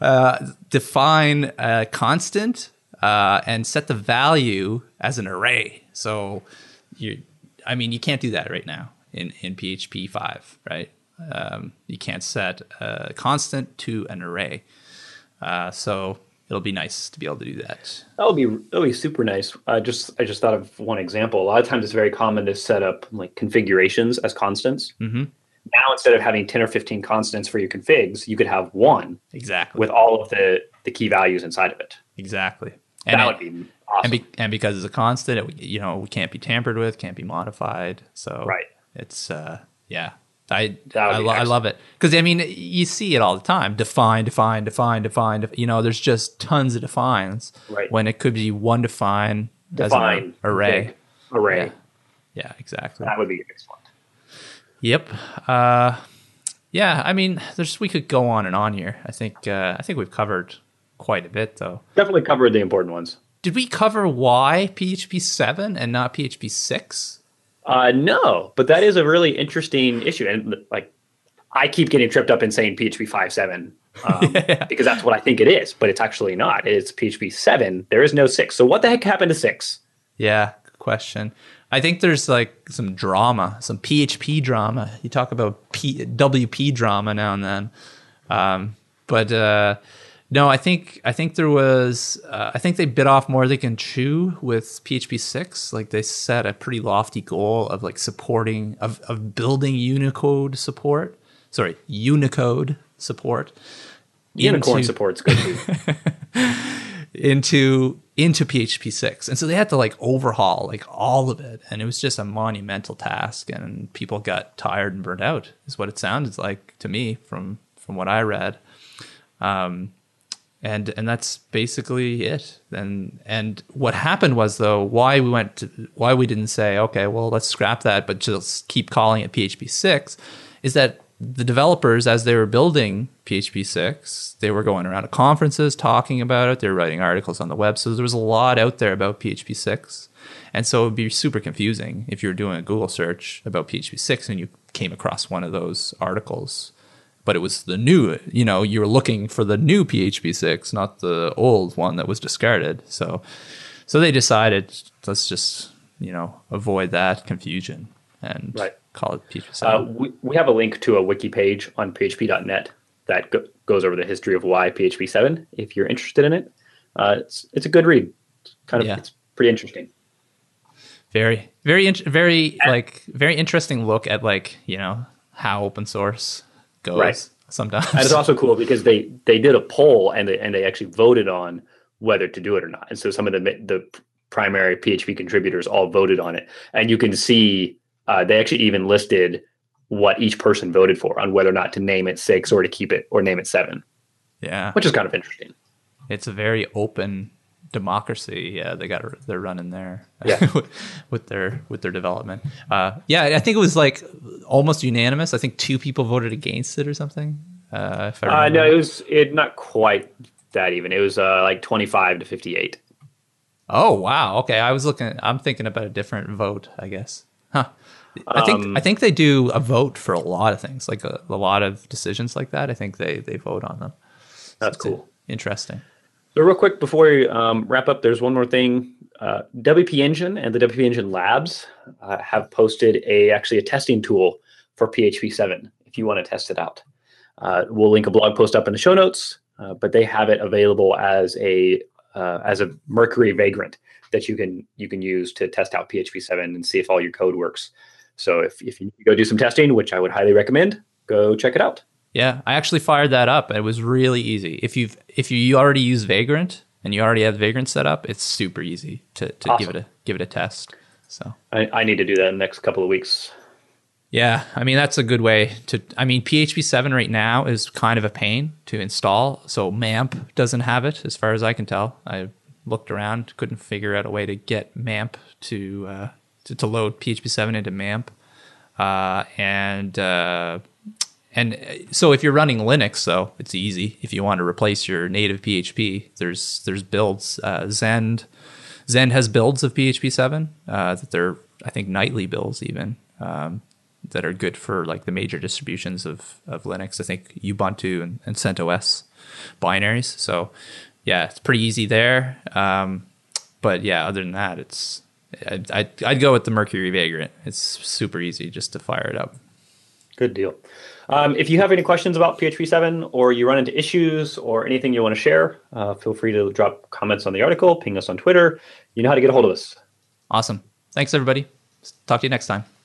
uh, define a constant uh, and set the value as an array. So you, I mean, you can't do that right now in, in P H P five, right? Um, you can't set a constant to an array. Uh, so it'll be nice to be able to do that. That would be that would be super nice. I just I just thought of one example. A lot of times it's very common to set up like configurations as constants. Mm-hmm. Now instead of having ten or fifteen constants for your configs, you could have one exactly with all of the, the key values inside of it. Exactly. That and, would be awesome. And, be, and because it's a constant, it, you know, can't be tampered with, can't be modified. So right. It's uh, yeah. I I, lo- I love it because I mean you see it all the time. Define, define, define, define. Def- you know, there's just tons of defines right. when it could be one define, define as an array, array. Yeah. yeah, exactly. That would be excellent. Yep. Uh, yeah, I mean, there's we could go on and on here. I think uh, I think we've covered quite a bit though. Definitely covered the important ones. Did we cover why P H P seven and not P H P six? Uh, no, but that is a really interesting issue. And like, I keep getting tripped up in saying P H P five, seven, um, yeah. because that's what I think it is, but it's actually not. It's P H P seven. There is no six. So what the heck happened to six? Yeah. Good question. I think there's like some drama, some P H P drama. You talk about P- W P drama now and then. Um, but, uh, no, I think I think there was uh, I think they bit off more they can chew with P H P six. Like they set a pretty lofty goal of like supporting of of building Unicode support. Sorry, Unicode support. Unicorn into, support's good too. into into P H P six. And so they had to like overhaul like all of it. And it was just a monumental task, and people got tired and burnt out is what it sounded like to me from, from what I read. Um, and, and that's basically it. And, and what happened was though, why we went to, why we didn't say, okay, well, let's scrap that, but just keep calling it P H P six, is that the developers, as they were building P H P six, they were going around to conferences talking about it. They were writing articles on the web. So there was a lot out there about P H P six. And so it would be super confusing if you were doing a Google search about P H P six and you came across one of those articles. But it was the new, you know, you were looking for the new P H P six, not the old one that was discarded. So, so they decided, let's just, you know, avoid that confusion and... Right. Call it P H P seven. Uh, we, we have a link to a wiki page on P H P dot net that go, goes over the history of why P H P seven, if you're interested in it. Uh, it's it's a good read. It's kind of yeah. It's pretty interesting. Very very in- very yeah. like very interesting look at like, you know, how open source goes right. sometimes. And it's also cool because they they did a poll and they and they actually voted on whether to do it or not. And so some of the the primary P H P contributors all voted on it. And you can see Uh, they actually even listed what each person voted for on whether or not to name it six or to keep it or name it seven. Yeah. Which is kind of interesting. It's a very open democracy. Yeah. They got, they're running there yeah. with their, with their development. Uh, yeah. I think it was like almost unanimous. I think two people voted against it or something. Uh, if I uh, no, it was it not quite that even. It was uh, like twenty-five to fifty-eight. Oh, wow. Okay. I was looking, I'm thinking about a different vote, I guess. Huh. I think um, I think they do a vote for a lot of things, like a, a lot of decisions like that. I think they, they vote on them. So that's cool. A, interesting. So real quick, before we um, wrap up, there's one more thing. Uh, W P Engine and the W P Engine Labs uh, have posted a actually a testing tool for P H P seven if you want to test it out. Uh, we'll link a blog post up in the show notes, uh, but they have it available as a uh, as a Mercury Vagrant that you can you can use to test out P H P seven and see if all your code works. So if, if you need to go do some testing, which I would highly recommend, go check it out. Yeah, I actually fired that up. It was really easy. If you've if you already use Vagrant and you already have Vagrant set up, it's super easy to, to awesome. give it a give it a test. So I, I need to do that in the next couple of weeks. Yeah, I mean that's a good way to. I mean P H P seven right now is kind of a pain to install. So MAMP doesn't have it, as far as I can tell. I looked around, couldn't figure out a way to get MAMP to. Uh, To, to load P H P seven into MAMP, uh, and uh, and so if you're running Linux, though, it's easy. If you want to replace your native P H P, there's there's builds. Uh, Zend Zend has builds of P H P seven uh, that they're I think nightly builds even um, that are good for like the major distributions of of Linux. I think Ubuntu and, and CentOS binaries. So yeah, it's pretty easy there. Um, but yeah, other than that, it's I'd, I'd, I'd go with the Mercury Vagrant. It's super easy just to fire it up. Good deal. Um, if you have any questions about P H P seven or you run into issues or anything you want to share, uh, feel free to drop comments on the article, ping us on Twitter. You know how to get a hold of us. Awesome. Thanks, everybody. Talk to you next time.